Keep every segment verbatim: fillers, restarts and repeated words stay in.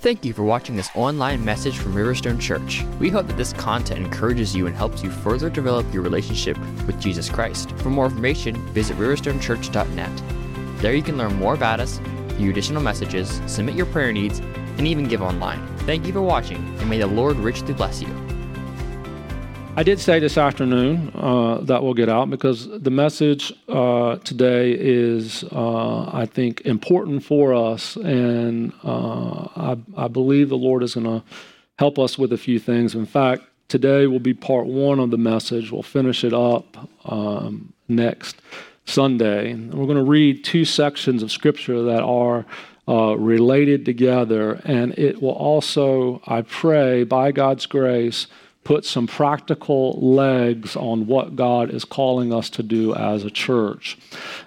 Thank you for watching this online message from Riverstone Church. We hope that this content encourages you and helps you further develop your relationship with Jesus Christ. For more information, visit riverstone church dot net. There you can learn more about us, view additional messages, submit your prayer needs, and even give online. Thank you for watching, and may the Lord richly bless you. I did say this afternoon uh, that will get out because the message uh, today is, uh, I think, important for us, and uh, I, I believe the Lord is going to help us with a few things. In fact, today will be part one of the message. We'll finish it up um, next Sunday. And we're going to read two sections of Scripture that are Uh, related together, and it will also, I pray, by God's grace, put some practical legs on what God is calling us to do as a church.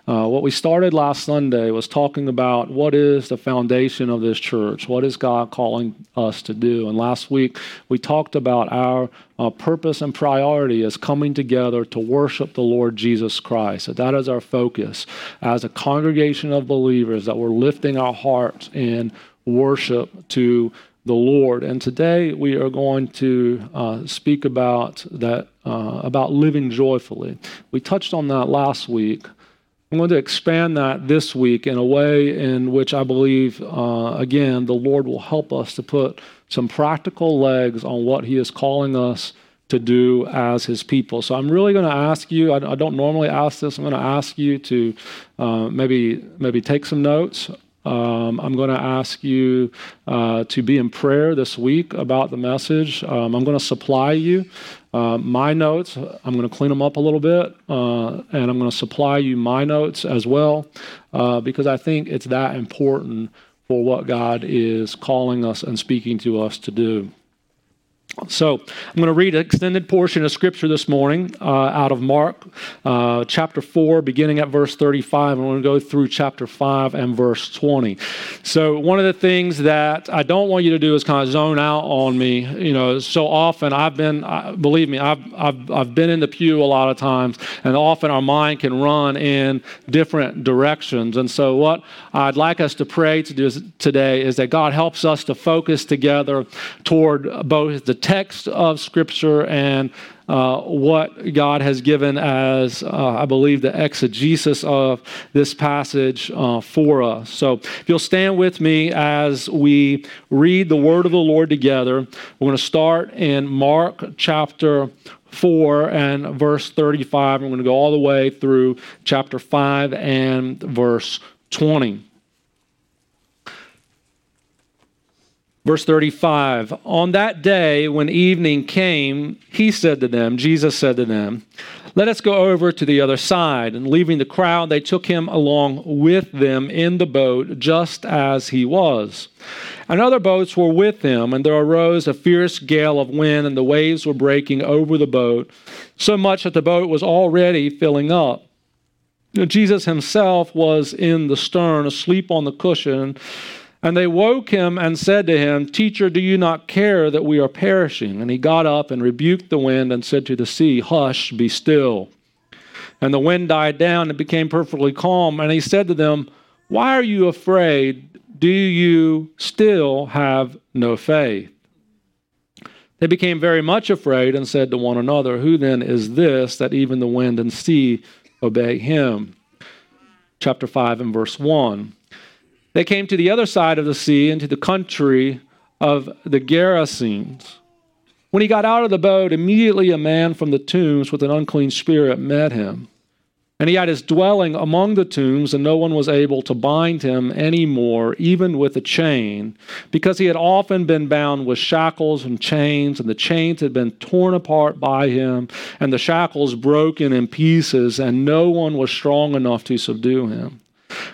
Uh, what we started last Sunday was talking about what is the foundation of this church, what is God calling us to do, and last week we talked about our Uh, purpose and priority is coming together to worship the Lord Jesus Christ. So that is our focus as a congregation of believers, that we're lifting our hearts in worship to the Lord. And today we are going to uh, speak about that, uh, about living joyfully. We touched on that last week. I'm going to expand that this week in a way in which I believe, uh, again, the Lord will help us to put some practical legs on what He is calling us to do as His people. So I'm really going to ask you, I, I don't normally ask this, I'm going to ask you to uh, maybe maybe take some notes. Um, I'm going to ask you uh, to be in prayer this week about the message. Um, I'm going to supply you uh, my notes. I'm going to clean them up a little bit, uh, and I'm going to supply you my notes as well, uh, because I think it's that important for what God is calling us and speaking to us to do. So I'm going to read an extended portion of Scripture this morning uh, out of Mark uh, chapter four, beginning at verse thirty-five, and we're going to go through chapter five and verse twenty. So one of the things that I don't want you to do is kind of zone out on me. You know, so often I've been, I, believe me, I've, I've I've been in the pew a lot of times, and often our mind can run in different directions. And so what I'd like us to pray to do today is that God helps us to focus together toward both the text of Scripture and uh, what God has given as, uh, I believe, the exegesis of this passage uh, for us. So if you'll stand with me as we read the word of the Lord together, we're going to start in Mark chapter four and verse thirty-five. We're going to go all the way through chapter five and verse twenty. Verse thirty-five, on that day when evening came, he said to them, Jesus said to them, let us go over to the other side. And leaving the crowd, they took him along with them in the boat, just as he was. And other boats were with him, and there arose a fierce gale of wind, and the waves were breaking over the boat, so much that the boat was already filling up. Jesus himself was in the stern, asleep on the cushion. And they woke him and said to him, Teacher, do you not care that we are perishing? And he got up and rebuked the wind and said to the sea, Hush, be still. And the wind died down and became perfectly calm. And he said to them, Why are you afraid? Do you still have no faith? They became very much afraid and said to one another, Who then is this that even the wind and sea obey him? Chapter five and verse one. They came to the other side of the sea, into the country of the Gerasenes. When he got out of the boat, immediately a man from the tombs with an unclean spirit met him. And he had his dwelling among the tombs, and no one was able to bind him any more, even with a chain, because he had often been bound with shackles and chains, and the chains had been torn apart by him, and the shackles broken in pieces, and no one was strong enough to subdue him.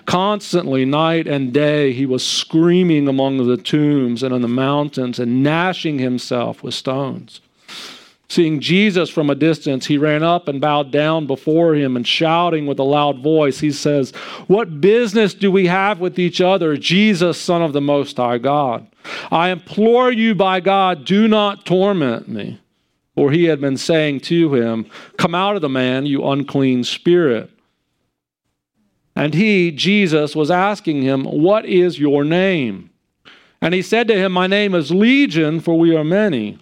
Constantly, night and day, he was screaming among the tombs and on the mountains and gnashing himself with stones. Seeing Jesus from a distance, he ran up and bowed down before him, and shouting with a loud voice, he says, What business do we have with each other, Jesus, Son of the Most High God? I implore you by God, do not torment me. For he had been saying to him, Come out of the man, you unclean spirit. And he, Jesus, was asking him, What is your name? And he said to him, "My name is Legion, for we are many."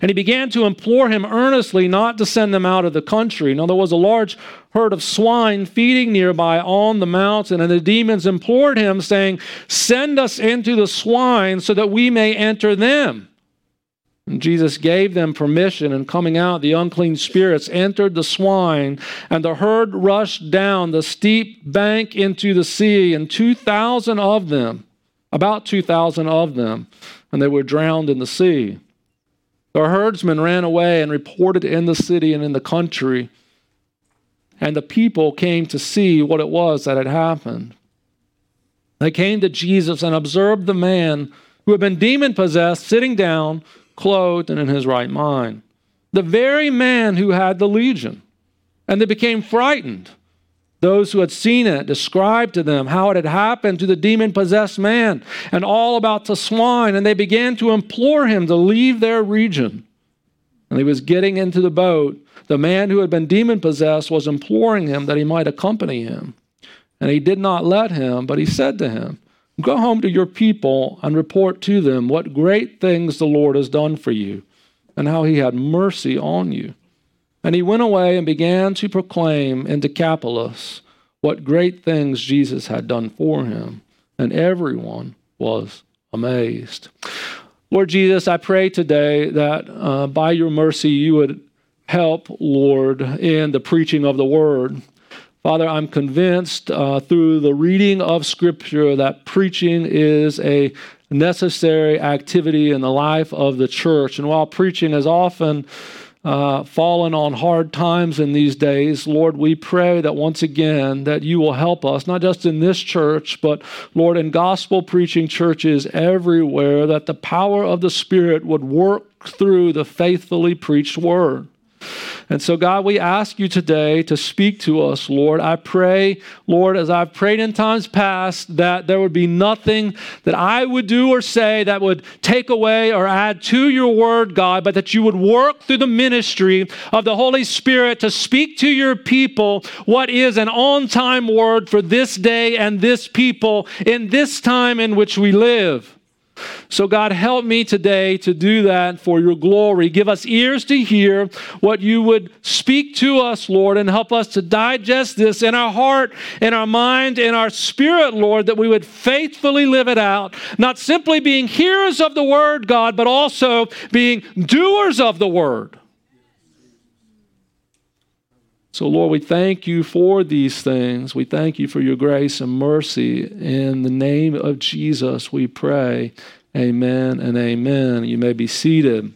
And he began to implore him earnestly not to send them out of the country. Now there was a large herd of swine feeding nearby on the mountain, and the demons implored him, saying, "Send us into the swine so that we may enter them." And Jesus gave them permission, and coming out, the unclean spirits entered the swine, and the herd rushed down the steep bank into the sea, and two thousand of them, about two thousand of them, and they were drowned in the sea. The herdsmen ran away and reported in the city and in the country, and the people came to see what it was that had happened. They came to Jesus and observed the man who had been demon-possessed sitting down, clothed and in his right mind, the very man who had the legion. And they became frightened. Those who had seen it described to them how it had happened to the demon-possessed man and all about the swine, and they began to implore him to leave their region. And he was getting into the boat. The man who had been demon-possessed was imploring him that he might accompany him. And he did not let him, but he said to him, "Go home to your people and report to them what great things the Lord has done for you and how he had mercy on you." And he went away and began to proclaim in Decapolis what great things Jesus had done for him. And everyone was amazed. Lord Jesus, I pray today that uh, by your mercy you would help, Lord, in the preaching of the word. Father, I'm convinced uh, through the reading of Scripture that preaching is a necessary activity in the life of the church. And while preaching is often Uh, fallen on hard times in these days, Lord, we pray that once again that you will help us, not just in this church, but Lord, in gospel preaching churches everywhere, that the power of the Spirit would work through the faithfully preached word. And so, God, we ask you today to speak to us, Lord. I pray, Lord, as I've prayed in times past, that there would be nothing that I would do or say that would take away or add to your word, God, but that you would work through the ministry of the Holy Spirit to speak to your people what is an on-time word for this day and this people in this time in which we live. So God, help me today to do that for your glory. Give us ears to hear what you would speak to us, Lord, and help us to digest this in our heart, in our mind, in our spirit, Lord, that we would faithfully live it out, not simply being hearers of the word, God, but also being doers of the word. So, Lord, we thank you for these things. We thank you for your grace and mercy. In the name of Jesus, we pray. Amen and amen. You may be seated.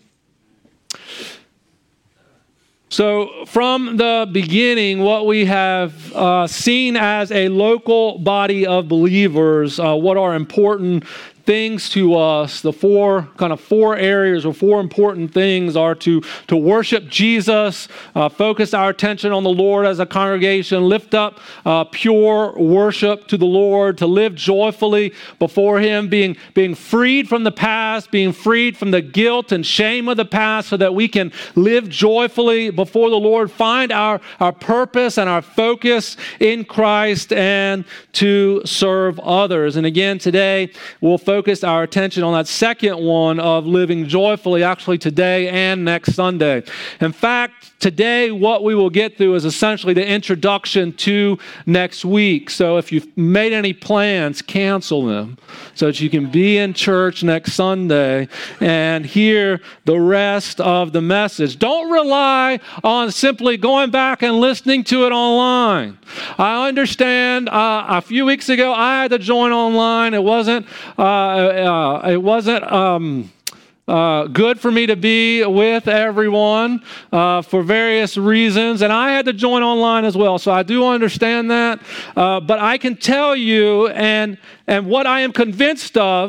So, from the beginning, what we have uh, seen as a local body of believers, uh, what are important things to us, the four kind of four areas or four important things are to, to worship Jesus, uh, focus our attention on the Lord as a congregation, lift up uh, pure worship to the Lord, to live joyfully before Him, being, being freed from the past, being freed from the guilt and shame of the past so that we can live joyfully before the Lord, find our, our purpose and our focus in Christ and to serve others. And again, today we'll focus focused our attention on that second one of living joyfully, actually today and next Sunday. In fact, today what we will get through is essentially the introduction to next week. So if you've made any plans, cancel them so that you can be in church next Sunday and hear the rest of the message. Don't rely on simply going back and listening to it online. I understand uh, a few weeks ago I had to join online. It wasn't uh, Uh, uh, it wasn't um, uh, good for me to be with everyone uh, for various reasons, and I had to join online as well, so I do understand that, uh, but I can tell you, and and what I am convinced of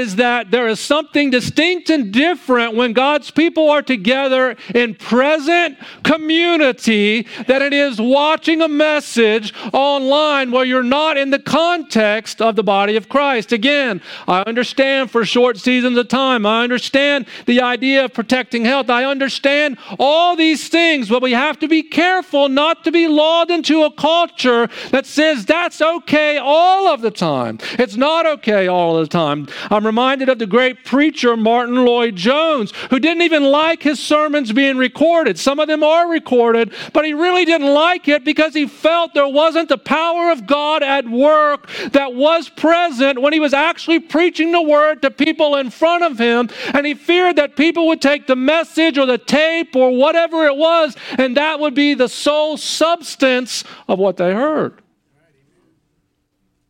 is that there is something distinct and different when God's people are together in present community than it is watching a message online where you're not in the context of the body of Christ. Again, I understand for short seasons of time. I understand understand the idea of protecting health. I understand all these things, but we have to be careful not to be lulled into a culture that says that's okay all of the time. It's not okay all of the time. I'm reminded of the great preacher Martin Lloyd-Jones, who didn't even like his sermons being recorded. Some of them are recorded, but he really didn't like it because he felt there wasn't the power of God at work that was present when he was actually preaching the word to people in front of him, and he feared that people would take the message or the tape or whatever it was, and that would be the sole substance of what they heard.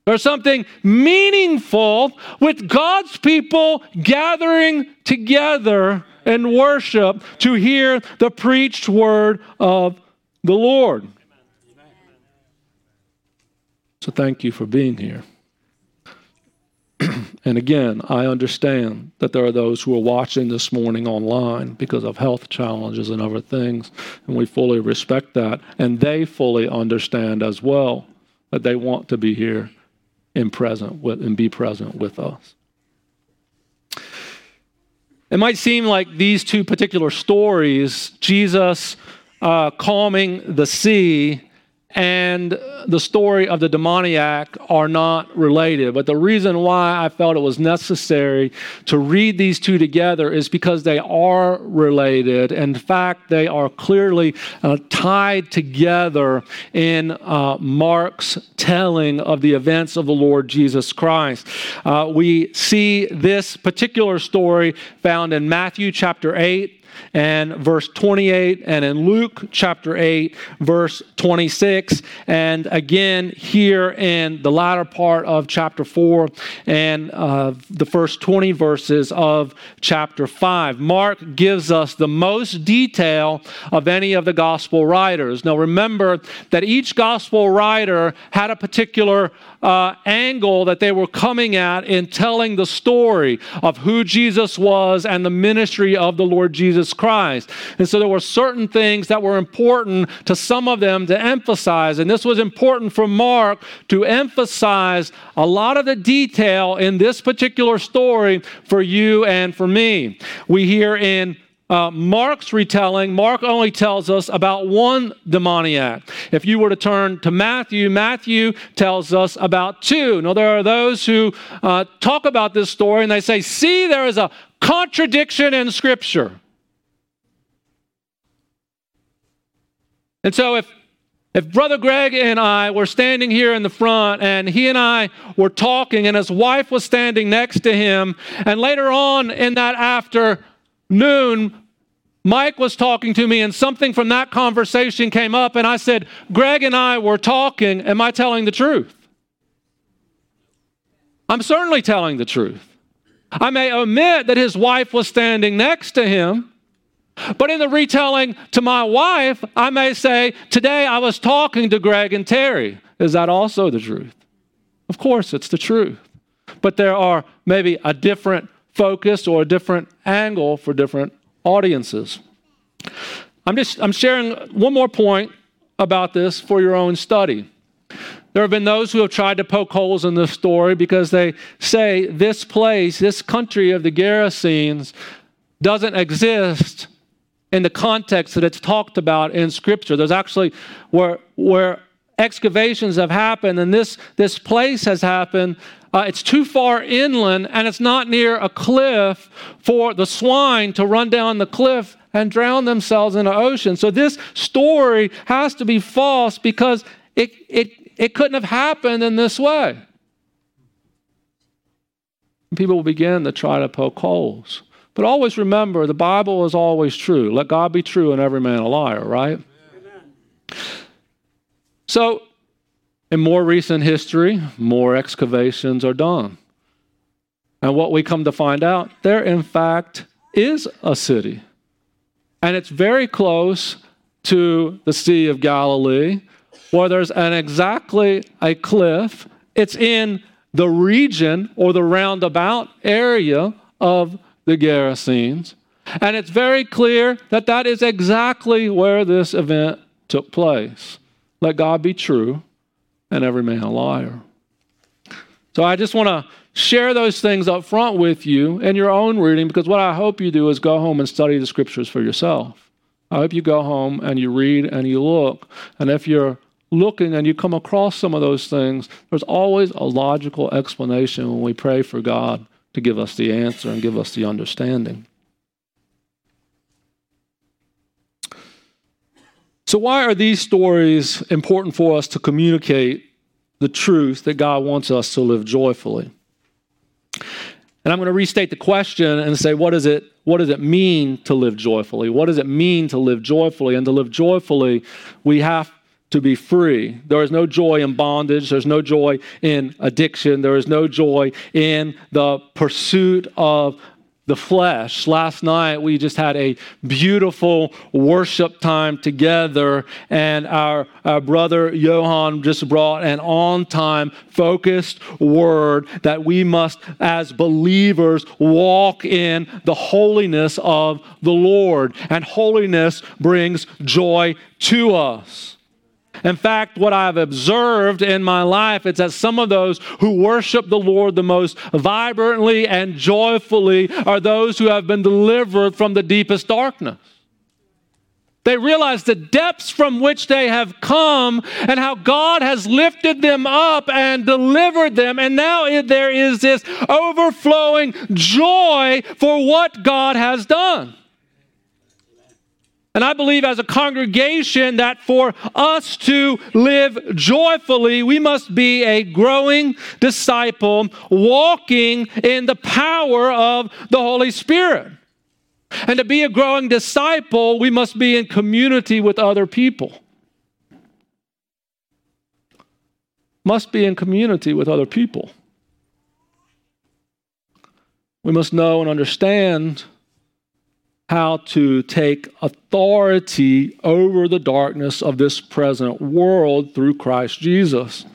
There's something meaningful with God's people gathering together in worship to hear the preached word of the Lord. So thank you for being here. And again, I understand that there are those who are watching this morning online because of health challenges and other things, and we fully respect that. And they fully understand as well that they want to be here and present with, and be present with us. It might seem like these two particular stories, Jesus uh, calming the sea and the story of the demoniac, are not related. But the reason why I felt it was necessary to read these two together is because they are related. In fact, they are clearly uh, tied together in uh, Mark's telling of the events of the Lord Jesus Christ. Uh, we see this particular story found in Matthew chapter eight, and verse twenty-eight, and in Luke chapter eight, verse twenty-six, and again here in the latter part of chapter four and uh, the first twenty verses of chapter five. Mark gives us the most detail of any of the gospel writers. Now remember that each gospel writer had a particular uh, angle that they were coming at in telling the story of who Jesus was and the ministry of the Lord Jesus Christ. And so there were certain things that were important to some of them to emphasize. And this was important for Mark to emphasize a lot of the detail in this particular story for you and for me. We hear in Uh, Mark's retelling, Mark only tells us about one demoniac. If you were to turn to Matthew, Matthew tells us about two. Now, there are those who uh, talk about this story and they say, see, there is a contradiction in Scripture. And so if If Brother Greg and I were standing here in the front and he and I were talking and his wife was standing next to him, and later on in that afternoon, Mike was talking to me and something from that conversation came up and I said, Greg and I were talking, am I telling the truth? I'm certainly telling the truth. I may omit that his wife was standing next to him, but in the retelling to my wife, I may say, today I was talking to Greg and Terry. Is that also the truth? Of course, it's the truth. But there are maybe a different focus or a different angle for different audiences. I'm just, I'm sharing one more point about this for your own study. There have been those who have tried to poke holes in this story because they say this place, this country of the Gerasenes, doesn't exist in the context that it's talked about in Scripture. There's actually where where excavations have happened and this, this place has happened. Uh, it's too far inland and it's not near a cliff for the swine to run down the cliff and drown themselves in the ocean. So this story has to be false because it it it couldn't have happened in this way. People will begin to try to poke holes. But always remember, the Bible is always true. Let God be true and every man a liar, right? Amen. So, in more recent history, more excavations are done. And what we come to find out, there in fact is a city. And it's very close to the Sea of Galilee, where there's an exactly a cliff. It's in the region or the roundabout area of the Gerasenes, and it's very clear that that is exactly where this event took place. Let God be true and every man a liar. So I just want to share those things up front with you in your own reading, because what I hope you do is go home and study the scriptures for yourself. I hope you go home and you read and you look. And if you're looking and you come across some of those things, there's always a logical explanation when we pray for God to give us the answer and give us the understanding. So why are these stories important for us to communicate the truth that God wants us to live joyfully? And I'm going to restate the question and say, what is it? What does it mean to live joyfully? What does it mean to live joyfully? And to live joyfully, we have to be free. There is no joy in bondage. There's no joy in addiction. There is no joy in the pursuit of the flesh. Last night, we just had a beautiful worship time together, and our, our brother Johan just brought an on-time focused word that we must, as believers, walk in the holiness of the Lord. And holiness brings joy to us. In fact, what I've observed in my life is that some of those who worship the Lord the most vibrantly and joyfully are those who have been delivered from the deepest darkness. They realize the depths from which they have come and how God has lifted them up and delivered them. And now there is this overflowing joy for what God has done. And I believe as a congregation that for us to live joyfully, we must be a growing disciple walking in the power of the Holy Spirit. And to be a growing disciple, we must be in community with other people. Must be in community with other people. We must know and understand how to take authority over the darkness of this present world through Christ Jesus.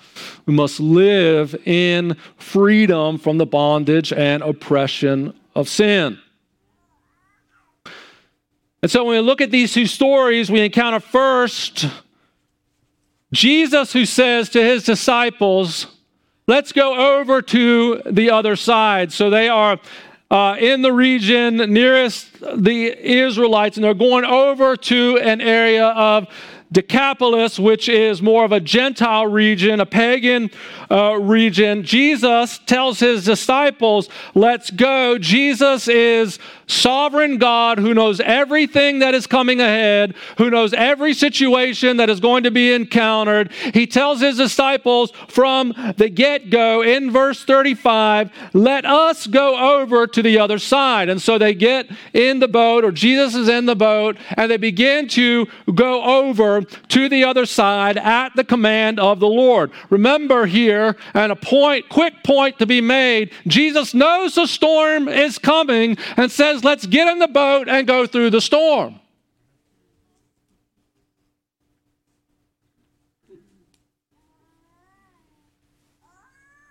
We must live in freedom from the bondage and oppression of sin. And so when we look at these two stories, we encounter first Jesus, who says to his disciples, let's go over to the other side. So they are Uh, in the region nearest the Israelites, and they're going over to an area of Decapolis, which is more of a Gentile region, a pagan uh, region. Jesus tells his disciples, let's go. Jesus is sovereign God who knows everything that is coming ahead, who knows every situation that is going to be encountered. He tells his disciples from the get-go in verse thirty-five, let us go over to the other side. And so they get in the boat, or Jesus is in the boat, and they begin to go over to the other side at the command of the Lord. Remember here, and a point, quick point to be made, Jesus knows the storm is coming and says, let's get in the boat and go through the storm.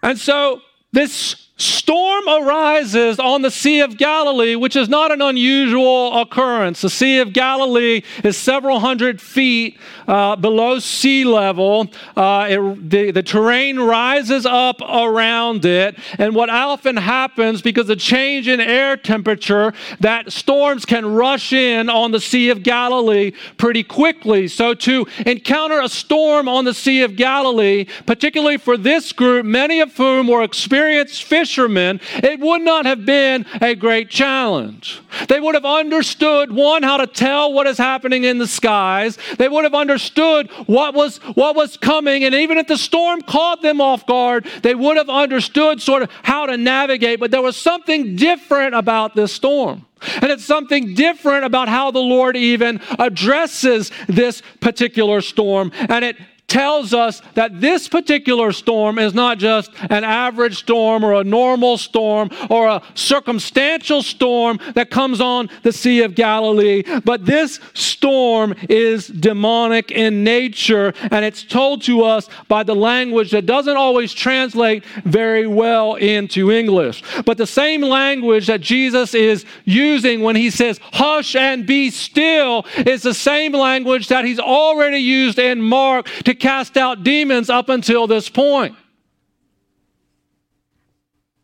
And so this storm arises on the Sea of Galilee, which is not an unusual occurrence. The Sea of Galilee is several hundred feet uh, below sea level. Uh, it, the, the terrain rises up around it. And what often happens, because of change in air temperature, that storms can rush in on the Sea of Galilee pretty quickly. So to encounter a storm on the Sea of Galilee, particularly for this group, many of whom were experienced fishers, Fishermen, it would not have been a great challenge. They would have understood, one, how to tell what is happening in the skies. They would have understood what was, what was coming. And even if the storm caught them off guard, they would have understood sort of how to navigate. But there was something different about this storm. And it's something different about how the Lord even addresses this particular storm. And it tells us that this particular storm is not just an average storm or a normal storm or a circumstantial storm that comes on the Sea of Galilee, but this storm is demonic in nature, and it's told to us by the language that doesn't always translate very well into English. But the same language that Jesus is using when he says, hush and be still, is the same language that he's already used in Mark to cast out demons up until this point.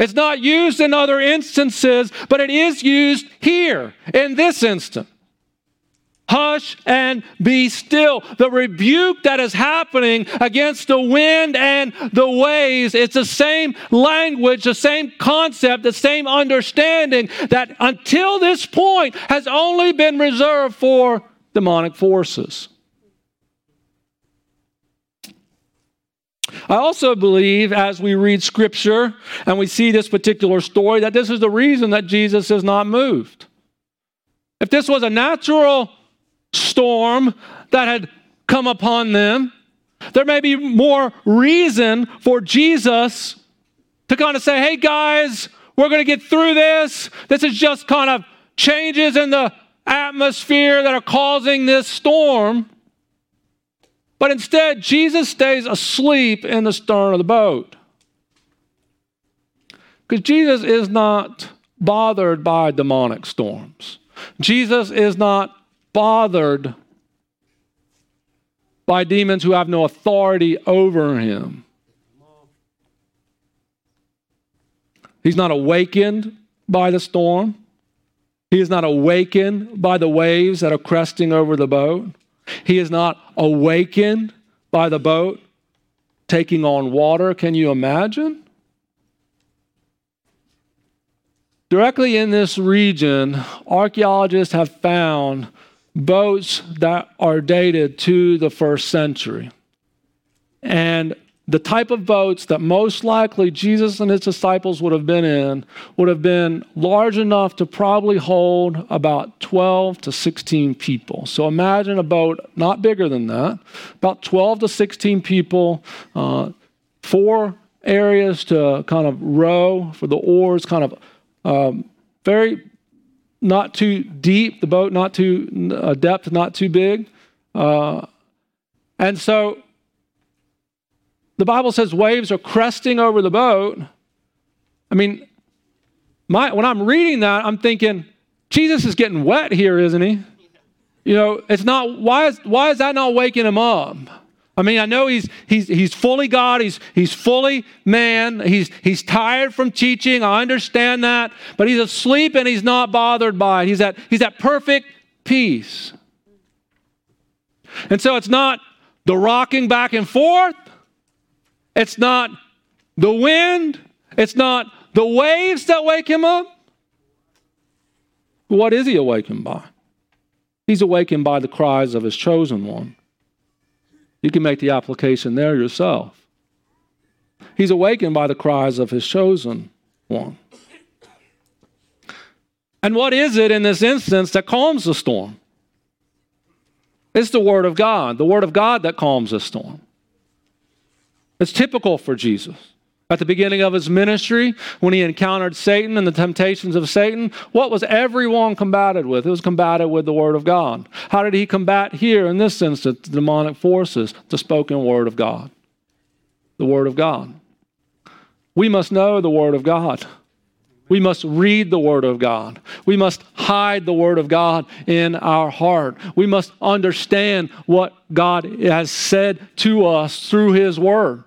It's not used in other instances, but it is used here in this instant. Hush and be still. The rebuke that is happening against the wind and the waves, it's the same language, the same concept, the same understanding that until this point has only been reserved for demonic forces. I also believe, as we read Scripture and we see this particular story, that this is the reason that Jesus is not moved. If this was a natural storm that had come upon them, there may be more reason for Jesus to kind of say, hey guys, we're going to get through this. This is just kind of changes in the atmosphere that are causing this storm. But instead, Jesus stays asleep in the stern of the boat. Because Jesus is not bothered by demonic storms. Jesus is not bothered by demons who have no authority over him. He's not awakened by the storm. He is not awakened by the waves that are cresting over the boat. He is not awakened by the boat taking on water. Can you imagine? Directly in this region, archaeologists have found boats that are dated to the first century. And the type of boats that most likely Jesus and his disciples would have been in would have been large enough to probably hold about twelve to sixteen people. So imagine a boat not bigger than that, about twelve to sixteen people, uh, four areas to kind of row for the oars, kind of um, very not too deep, the boat not too uh, depth, not too big. Uh, and so the Bible says waves are cresting over the boat. I mean, my, when I'm reading that, I'm thinking, Jesus is getting wet here, isn't he? You know, it's not, why is, why is that not waking him up? I mean, I know he's he's he's fully God, he's he's fully man, he's he's tired from teaching, I understand that, but he's asleep and he's not bothered by it. He's at he's at perfect peace. And so it's not the rocking back and forth. It's not the wind. It's not the waves that wake him up. What is he awakened by? He's awakened by the cries of his chosen one. You can make the application there yourself. He's awakened by the cries of his chosen one. And what is it in this instance that calms the storm? It's the Word of God, the Word of God that calms the storm. It's typical for Jesus. At the beginning of his ministry, when he encountered Satan and the temptations of Satan, what was everyone combated with? It was combated with the Word of God. How did he combat here, in this instance, the demonic forces? The spoken Word of God. The Word of God. We must know the Word of God. We must read the Word of God. We must hide the Word of God in our heart. We must understand what God has said to us through his Word.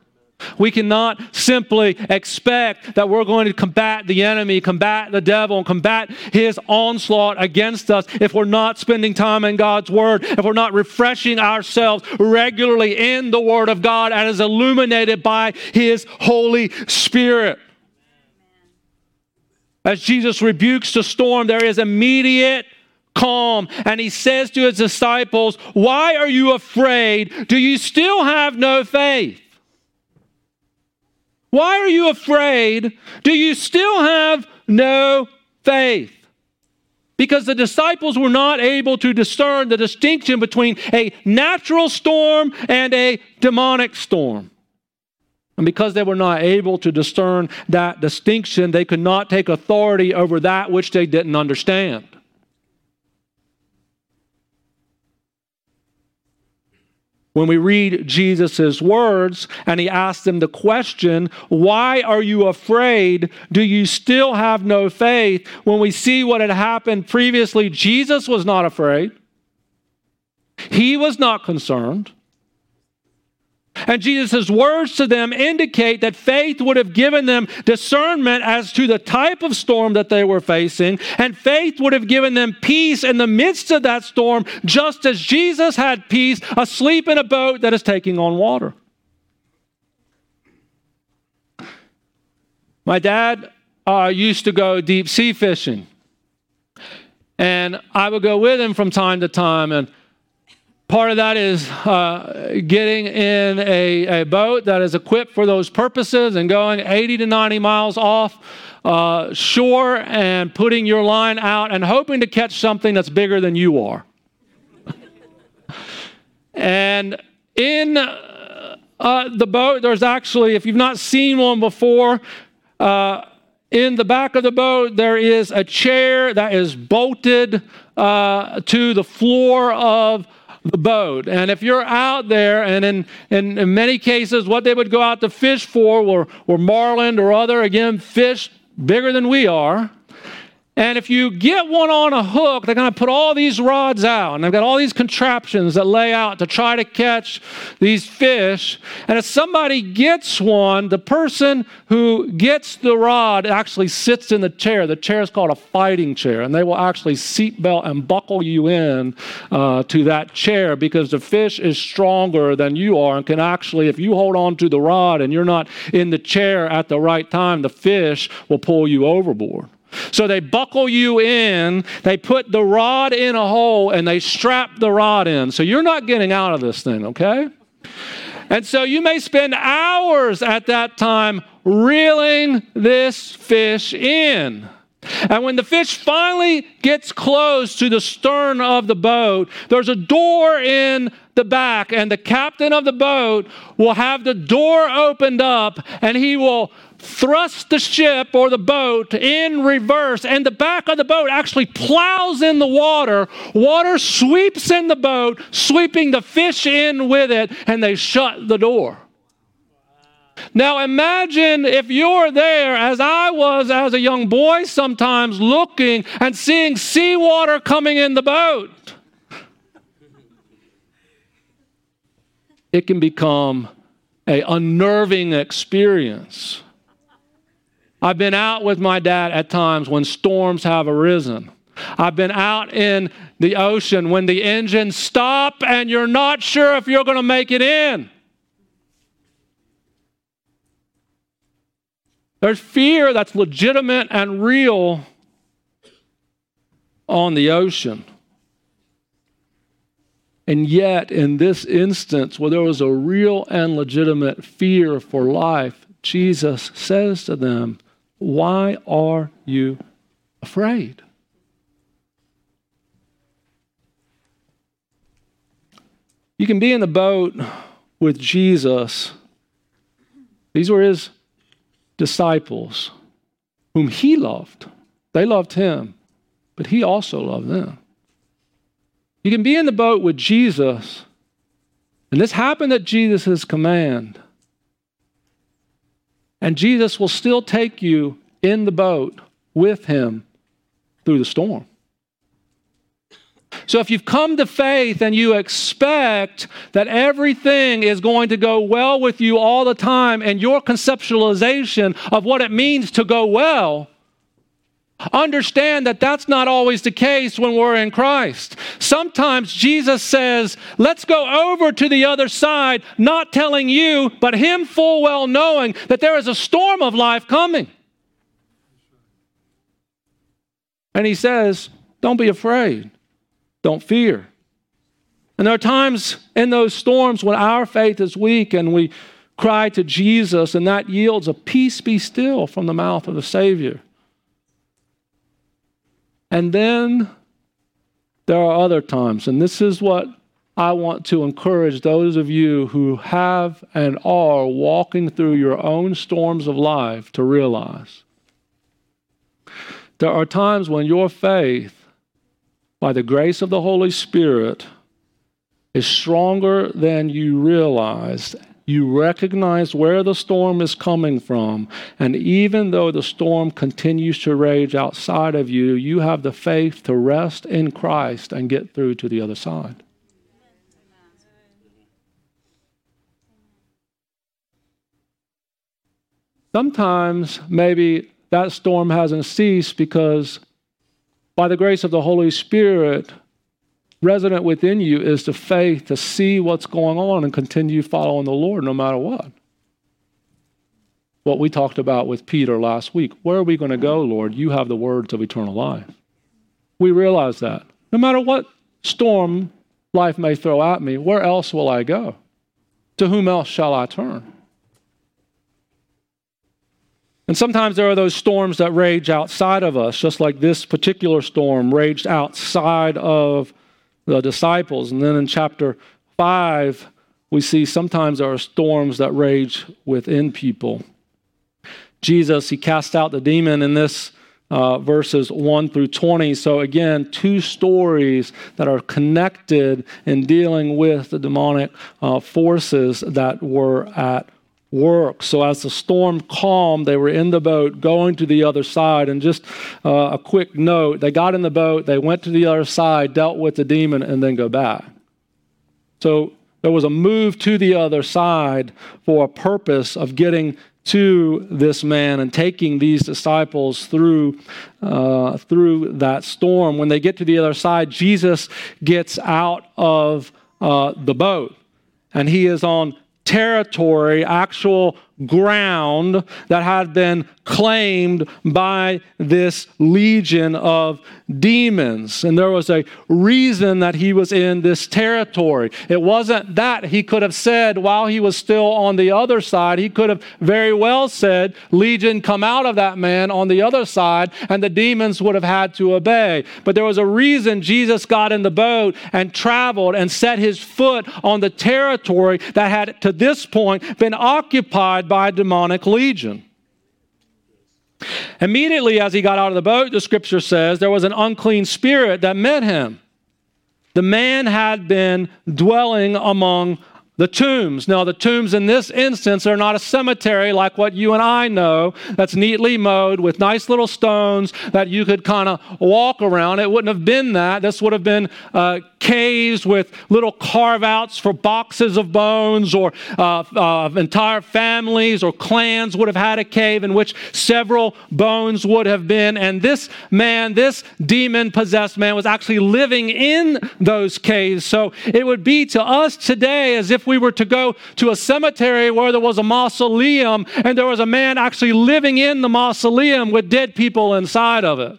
We cannot simply expect that we're going to combat the enemy, combat the devil, and combat his onslaught against us if we're not spending time in God's Word, if we're not refreshing ourselves regularly in the Word of God and is illuminated by his Holy Spirit. As Jesus rebukes the storm, there is immediate calm. And he says to his disciples, why are you afraid? Do you still have no faith? Why are you afraid? Do you still have no faith? Because the disciples were not able to discern the distinction between a natural storm and a demonic storm. And because they were not able to discern that distinction, they could not take authority over that which they didn't understand. When we read Jesus' words and he asked them the question, why are you afraid? Do you still have no faith? When we see what had happened previously, Jesus was not afraid. He was not concerned. And Jesus' words to them indicate that faith would have given them discernment as to the type of storm that they were facing. And faith would have given them peace in the midst of that storm, just as Jesus had peace asleep in a boat that is taking on water. My dad uh, used to go deep sea fishing. And I would go with him from time to time. And part of that is uh, getting in a, a boat that is equipped for those purposes and going eighty to ninety miles off uh, shore and putting your line out and hoping to catch something that's bigger than you are. And in uh, the boat, there's actually, if you've not seen one before, uh, in the back of the boat, there is a chair that is bolted uh, to the floor of the boat. And if you're out there, and in, in, in many cases, what they would go out to fish for were, were marlin or other, again, fish bigger than we are. And if you get one on a hook, they're going to put all these rods out. And they've got all these contraptions that lay out to try to catch these fish. And if somebody gets one, the person who gets the rod actually sits in the chair. The chair is called a fighting chair. And they will actually seatbelt and buckle you in uh, to that chair, because the fish is stronger than you are and can actually, if you hold on to the rod and you're not in the chair at the right time, the fish will pull you overboard. So they buckle you in, they put the rod in a hole, and they strap the rod in. So you're not getting out of this thing, okay? And so you may spend hours at that time reeling this fish in. And when the fish finally gets close to the stern of the boat, there's a door in the back, and the captain of the boat will have the door opened up, and he will thrust the ship or the boat in reverse, and the back of the boat actually plows in the water. Water sweeps in the boat, sweeping the fish in with it, and they shut the door. Now imagine if you're there, as I was as a young boy sometimes, looking and seeing seawater coming in the boat. It can become an unnerving experience. I've been out with my dad at times when storms have arisen. I've been out in the ocean when the engines stop and you're not sure if you're going to make it in. There's fear that's legitimate and real on the ocean. And yet, in this instance, where there was a real and legitimate fear for life, Jesus says to them, "Why are you afraid?" You can be in the boat with Jesus. These were his disciples, whom he loved. They loved him, but he also loved them. You can be in the boat with Jesus, and this happened at Jesus' command, and Jesus will still take you in the boat with him through the storm. So if you've come to faith and you expect that everything is going to go well with you all the time, and your conceptualization of what it means to go well, understand that that's not always the case when we're in Christ. Sometimes Jesus says, let's go over to the other side, not telling you, but him full well knowing that there is a storm of life coming. And he says, don't be afraid. Don't fear. And there are times in those storms when our faith is weak and we cry to Jesus, and that yields a peace be still from the mouth of the Savior. And then there are other times, and this is what I want to encourage those of you who have and are walking through your own storms of life to realize. There are times when your faith, by the grace of the Holy Spirit, is stronger than you realize. You recognize where the storm is coming from, and even though the storm continues to rage outside of you, you have the faith to rest in Christ and get through to the other side. Sometimes maybe that storm hasn't ceased because by the grace of the Holy Spirit, resident within you is the faith to see what's going on and continue following the Lord no matter what. What we talked about with Peter last week. Where are we going to go, Lord? You have the words of eternal life. We realize that. No matter what storm life may throw at me, where else will I go? To whom else shall I turn? And sometimes there are those storms that rage outside of us, just like this particular storm raged outside of the disciples. And then in chapter five, we see sometimes there are storms that rage within people. Jesus, he cast out the demon in this uh, verses one through twenty. So again, two stories that are connected in dealing with the demonic uh, forces that were at work. So as the storm calmed, they were in the boat going to the other side. And just uh, a quick note, they got in the boat, they went to the other side, dealt with the demon, and then go back. So there was a move to the other side for a purpose of getting to this man and taking these disciples through uh, through that storm. When they get to the other side, Jesus gets out of uh, the boat, and he is on territory, actual ground that had been claimed by this legion of demons. And there was a reason that he was in this territory. It wasn't that he could have said while he was still on the other side, he could have very well said, "Legion, come out of that man on the other side," and the demons would have had to obey. But there was a reason Jesus got in the boat and traveled and set his foot on the territory that had to this point been occupied by a demonic legion. Immediately as he got out of the boat, the scripture says, there was an unclean spirit that met him. The man had been dwelling among the tombs. Now, the tombs in this instance are not a cemetery like what you and I know that's neatly mowed with nice little stones that you could kind of walk around. It wouldn't have been that. This would have been uh, caves with little carve-outs for boxes of bones, or uh, uh, entire families or clans would have had a cave in which several bones would have been. And this man, this demon-possessed man, was actually living in those caves. So it would be to us today as if we were to go to a cemetery where there was a mausoleum and there was a man actually living in the mausoleum with dead people inside of it.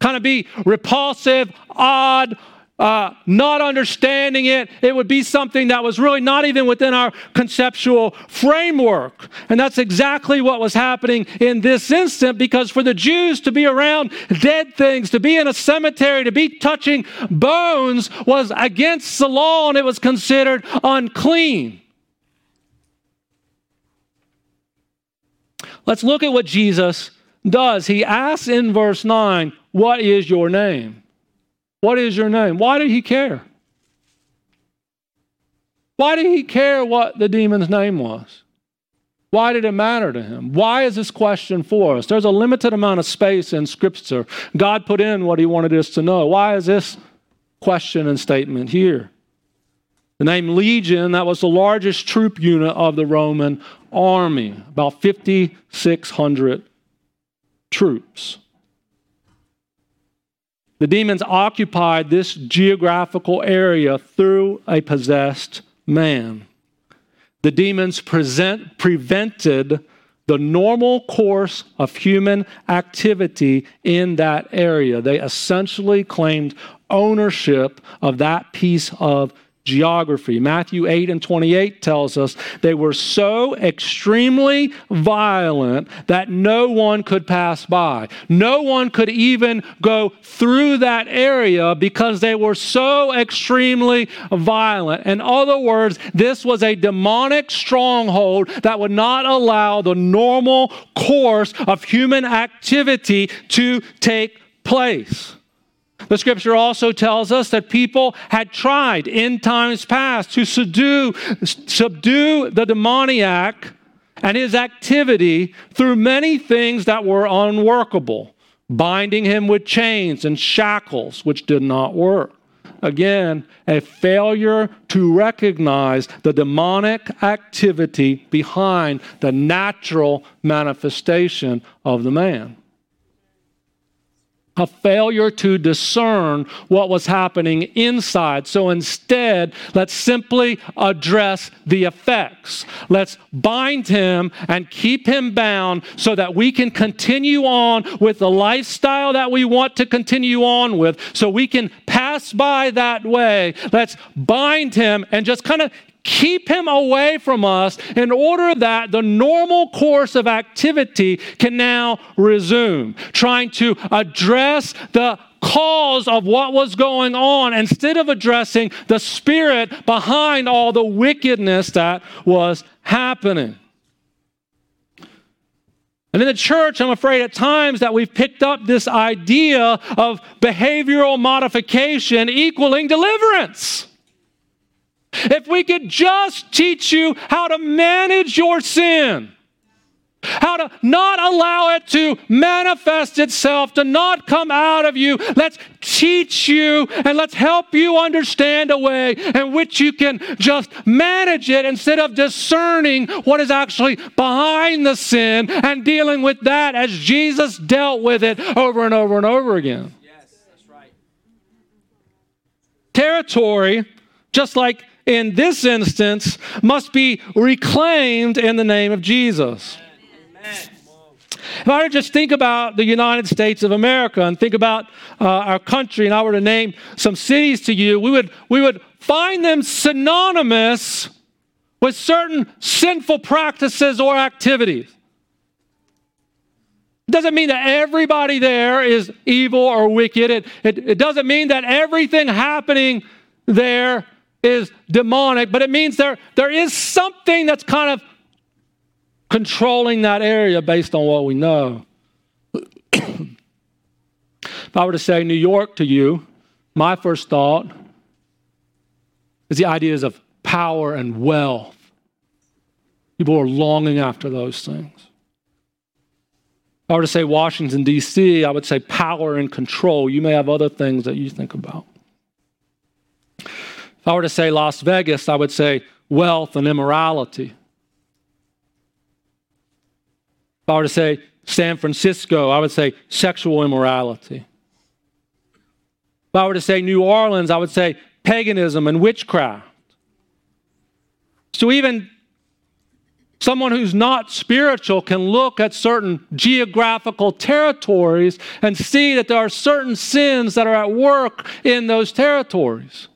Kind of be repulsive, odd, uh, not understanding it. It would be something that was really not even within our conceptual framework. And that's exactly what was happening in this instant, because for the Jews to be around dead things, to be in a cemetery, to be touching bones was against the law, and it was considered unclean. Let's look at what Jesus does. He asks in verse nine, "What is your name?" What is your name? Why did he care? Why did he care what the demon's name was? Why did it matter to him? Why is this question for us? There's a limited amount of space in Scripture. God put in what he wanted us to know. Why is this question and statement here? The name Legion, that was the largest troop unit of the Roman army, about fifty-six hundred troops. The demons occupied this geographical area through a possessed man. The demons present, prevented the normal course of human activity in that area. They essentially claimed ownership of that piece of geography. Matthew eight and twenty-eight tells us they were so extremely violent that no one could pass by. No one could even go through that area because they were so extremely violent. In other words, this was a demonic stronghold that would not allow the normal course of human activity to take place. The scripture also tells us that people had tried in times past to subdue, subdue the demoniac and his activity through many things that were unworkable, binding him with chains and shackles, which did not work. again, a failure to recognize the demonic activity behind the natural manifestation of the man. A failure to discern what was happening inside. So instead, let's simply address the effects. Let's bind him and keep him bound so that we can continue on with the lifestyle that we want to continue on with, so we can pass by that way. Let's bind him and just kind of keep him away from us in order that the normal course of activity can now resume. Trying to address the cause of what was going on instead of addressing the spirit behind all the wickedness that was happening. And in the church, I'm afraid at times that we've picked up this idea of behavioral modification equaling deliverance. If we could just teach you how to manage your sin, how to not allow it to manifest itself, to not come out of you, let's teach you and let's help you understand a way in which you can just manage it instead of discerning what is actually behind the sin and dealing with that as Jesus dealt with it over and over and over again. Yes, that's right. Territory, just like in this instance, must be reclaimed in the name of Jesus. Amen. If I were to just think about the United States of America and think about uh, our country, and I were to name some cities to you, we would, we would find them synonymous with certain sinful practices or activities. It doesn't mean that everybody there is evil or wicked. It, it, it doesn't mean that everything happening there is demonic, but it means there, there is something that's kind of controlling that area based on what we know. If I were to say New York to you, my first thought is the ideas of power and wealth. People are longing after those things. If I were to say Washington, D C, I would say power and control. You may have other things that you think about. If I were to say Las Vegas, I would say wealth and immorality. If I were to say San Francisco, I would say sexual immorality. If I were to say New Orleans, I would say paganism and witchcraft. So even someone who's not spiritual can look at certain geographical territories and see that there are certain sins that are at work in those territories.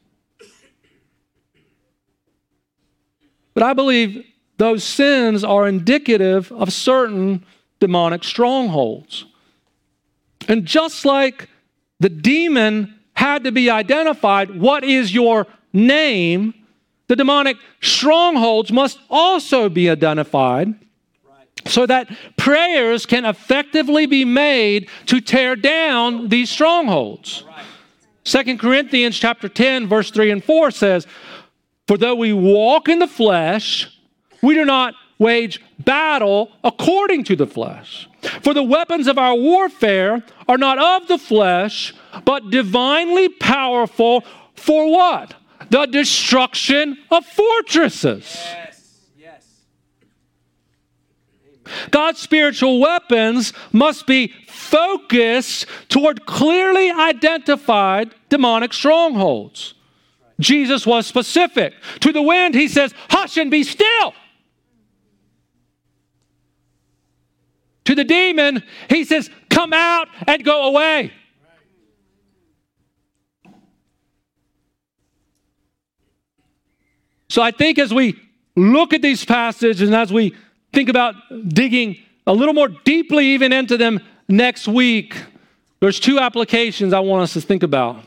But I believe those sins are indicative of certain demonic strongholds. And just like the demon had to be identified, what is your name? The demonic strongholds must also be identified so that prayers can effectively be made to tear down these strongholds. Second Corinthians chapter ten, verse three and four says, "For though we walk in the flesh, we do not wage battle according to the flesh. For the weapons of our warfare are not of the flesh, but divinely powerful for what? The destruction of fortresses." Yes, yes. God's spiritual weapons must be focused toward clearly identified demonic strongholds. Jesus was specific. To the wind, he says, "Hush and be still." To the demon, he says, "Come out and go away." Right. So I think as we look at these passages and as we think about digging a little more deeply even into them next week, there's two applications I want us to think about.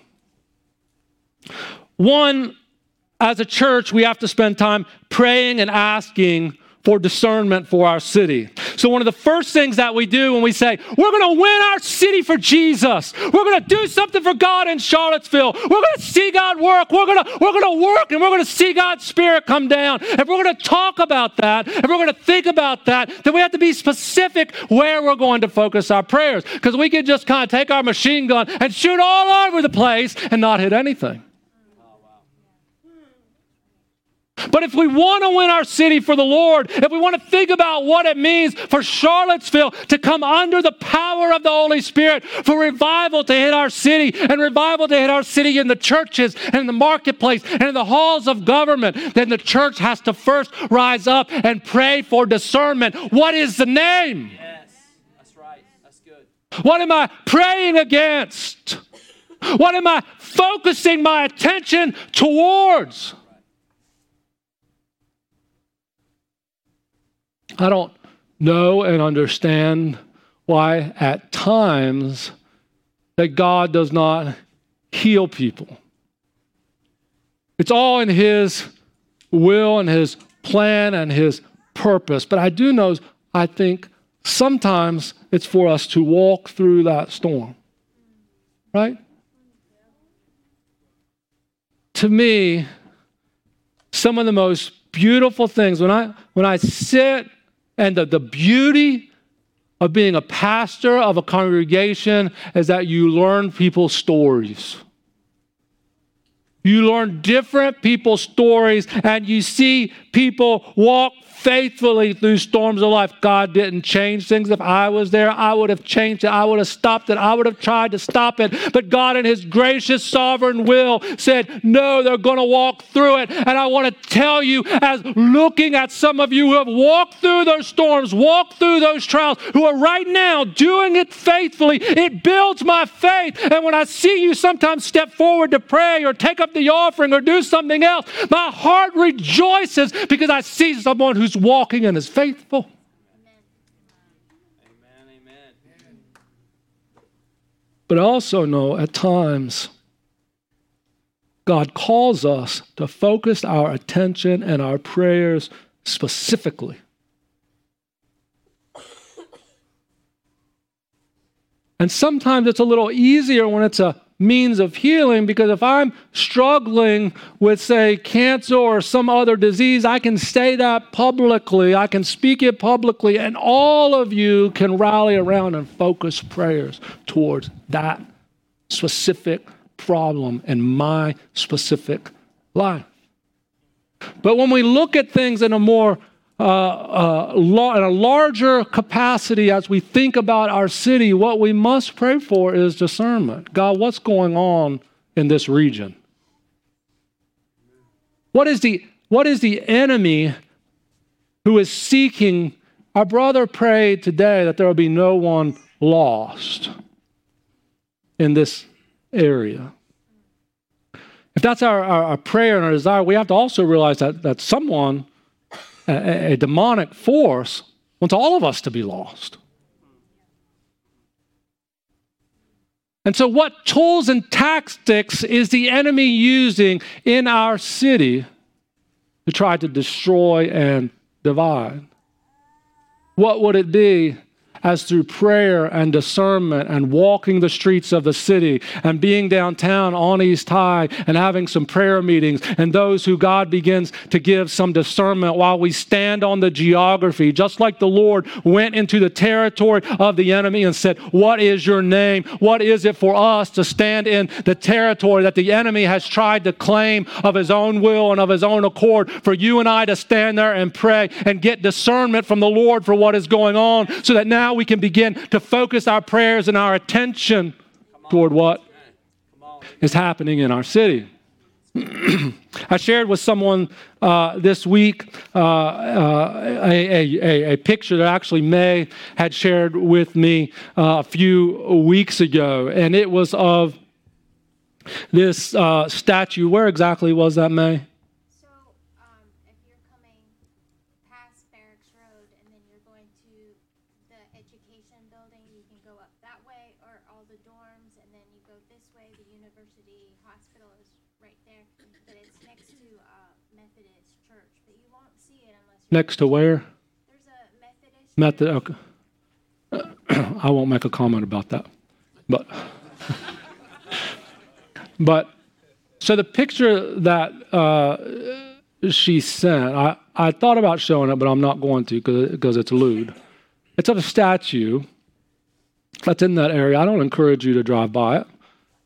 One, as a church, we have to spend time praying and asking for discernment for our city. So one of the first things that we do when we say, we're going to win our city for Jesus. We're going to do something for God in Charlottesville. We're going to see God work. We're going to, we're going to work and we're going to see God's Spirit come down. And we're going to talk about that. And we're going to think about that. Then we have to be specific where we're going to focus our prayers. Because we can just kind of take our machine gun and shoot all over the place and not hit anything. But if we want to win our city for the Lord, if we want to think about what it means for Charlottesville to come under the power of the Holy Spirit, for revival to hit our city, and revival to hit our city in the churches, and in the marketplace, and in the halls of government, then the church has to first rise up and pray for discernment. What is the name? Yes, that's right. That's good. What am I praying against? What am I focusing my attention towards? I don't know and understand why at times that God does not heal people. It's all in His will and His plan and His purpose. But I do know, I think sometimes it's for us to walk through that storm. Right? To me, some of the most beautiful things, when I when I sit and the, the beauty of being a pastor of a congregation is that you learn people's stories. You learn different people's stories and you see people walk faithfully through storms of life. God didn't change things. If I was there, I would have changed it. I would have stopped it. I would have tried to stop it. But God in His gracious sovereign will said, no, they're going to walk through it. And I want to tell you, as looking at some of you who have walked through those storms, walked through those trials, who are right now doing it faithfully, it builds my faith. And when I see you sometimes step forward to pray or take up the offering or do something else, my heart rejoices because I see someone who's walking and is faithful. Amen. Amen. But I also know at times God calls us to focus our attention and our prayers specifically. And sometimes it's a little easier when it's a means of healing, because if I'm struggling with, say, cancer or some other disease, I can say that publicly. I can speak it publicly, and all of you can rally around and focus prayers towards that specific problem in my specific life. But when we look at things in a more Uh, uh, la- in a larger capacity, as we think about our city, what we must pray for is discernment. God, what's going on in this region? What is the what is the enemy who is seeking? Our brother prayed today that there will be no one lost in this area. If that's our, our, our prayer and our desire, we have to also realize that that someone, A, a demonic force, wants all of us to be lost. And so what tools and tactics is the enemy using in our city to try to destroy and divide? What would it be as through prayer and discernment and walking the streets of the city and being downtown on East High and having some prayer meetings, and those who God begins to give some discernment while we stand on the geography, just like the Lord went into the territory of the enemy and said, what is your name? What is it for us to stand in the territory that the enemy has tried to claim of his own will and of his own accord, for you and I to stand there and pray and get discernment from the Lord for what is going on, so that now we can begin to focus our prayers and our attention toward what is happening in our city. I shared with someone uh, this week uh, uh, a, a, a picture that actually May had shared with me uh, a few weeks ago, and it was of this uh, statue. Where exactly was that, May? Next to where? There's a Methodist. Method, okay. I won't make a comment about that. But, but so the picture that uh, she sent, I, I thought about showing it, but I'm not going to because it's lewd. It's of a statue that's in that area. I don't encourage you to drive by it,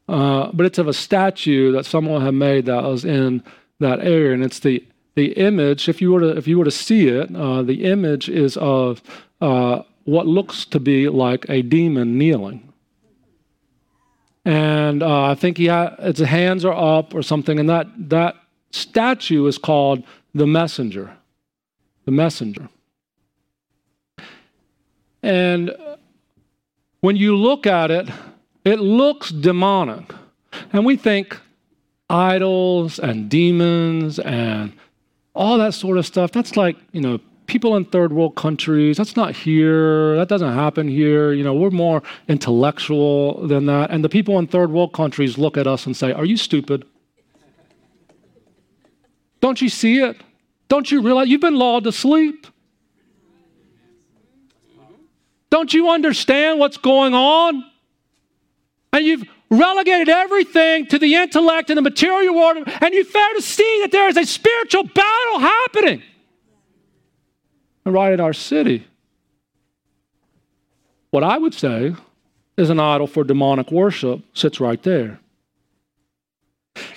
uh, but it's of a statue that someone had made that was in that area, and it's the The image, if you were to, if you were to see it, uh, the image is of uh, what looks to be like a demon kneeling. And uh, I think he ha- its hands are up or something, and that, that statue is called the messenger. The messenger. And when you look at it, it looks demonic. And we think idols and demons and all that sort of stuff. That's like, you know, people in third world countries. That's not here. That doesn't happen here. You know, we're more intellectual than that. And the people in third world countries look at us and say, "Are you stupid? Don't you see it? Don't you realize you've been lulled to sleep? Don't you understand what's going on? And you've relegated everything to the intellect and the material world, and you fail to see that there is a spiritual battle happening right in our city." What I would say is an idol for demonic worship sits right there.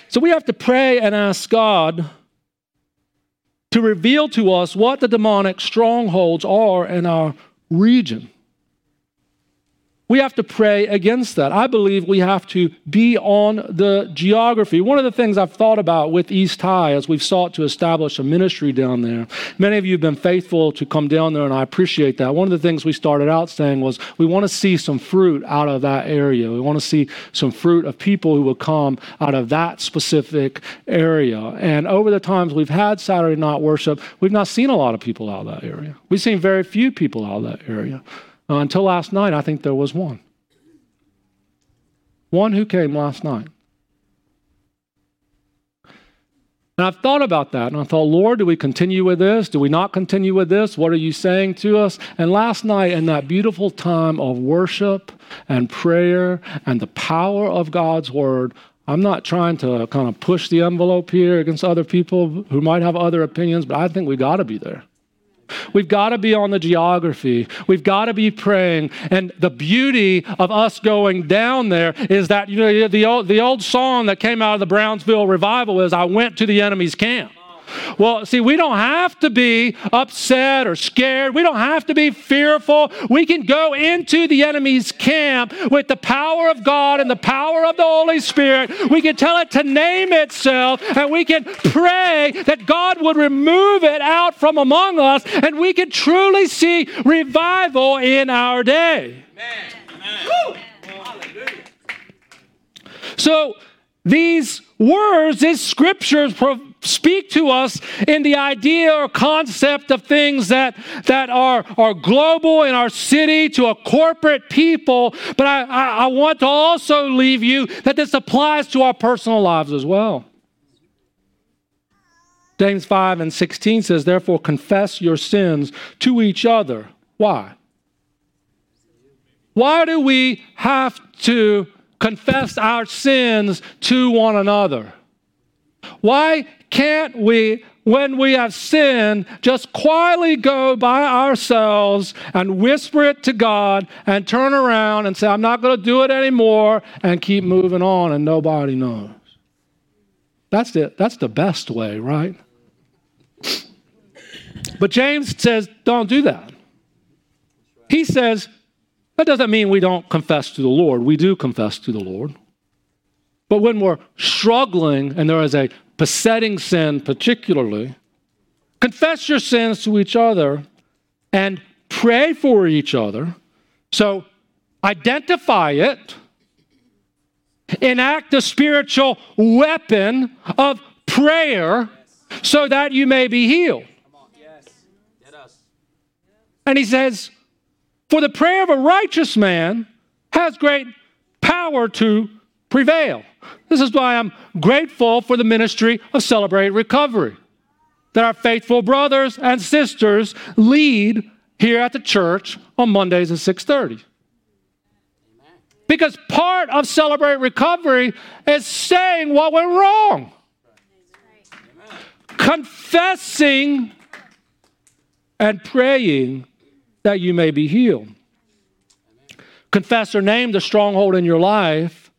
So we have to pray and ask God to reveal to us what the demonic strongholds are in our region. We have to pray against that. I believe we have to be on the geography. One of the things I've thought about with East High as we've sought to establish a ministry down there, many of you have been faithful to come down there, and I appreciate that. One of the things we started out saying was we want to see some fruit out of that area. We want to see some fruit of people who will come out of that specific area. And over the times we've had Saturday night worship, we've not seen a lot of people out of that area. We've seen very few people out of that area. Uh, until last night, I think there was one. One who came last night. And I've thought about that, and I thought, Lord, do we continue with this? Do we not continue with this? What are you saying to us? And last night, in that beautiful time of worship and prayer and the power of God's word, I'm not trying to kind of push the envelope here against other people who might have other opinions, but I think we got to be there. We've got to be on the geography. We've got to be praying. And the beauty of us going down there is that, you know, the old, the old song that came out of the Brownsville revival is, "I went to the enemy's camp." Well, see, we don't have to be upset or scared. We don't have to be fearful. We can go into the enemy's camp with the power of God and the power of the Holy Spirit. We can tell it to name itself, and we can pray that God would remove it out from among us, and we can truly see revival in our day. Amen. Amen. Hallelujah. So these words, these scriptures provide speak to us in the idea or concept of things that, that are, are global in our city to a corporate people. But I, I, I want to also leave you that this applies to our personal lives as well. James five and sixteen says, "Therefore confess your sins to each other." Why? Why do we have to confess our sins to one another? Why can't we, when we have sinned, just quietly go by ourselves and whisper it to God and turn around and say, "I'm not going to do it anymore," and keep moving on and nobody knows? That's the, that's the best way, right? But James says, don't do that. He says, that doesn't mean we don't confess to the Lord. We do confess to the Lord. But when we're struggling and there is a besetting sin particularly, confess your sins to each other and pray for each other. So identify it, enact the spiritual weapon of prayer so that you may be healed. And he says, "For the prayer of a righteous man has great power to prevail." This is why I'm grateful for the ministry of Celebrate Recovery, that our faithful brothers and sisters lead here at the church on Mondays at six thirty. Because part of Celebrate Recovery is saying what went wrong. Confessing and praying that you may be healed. Confess or name the stronghold in your life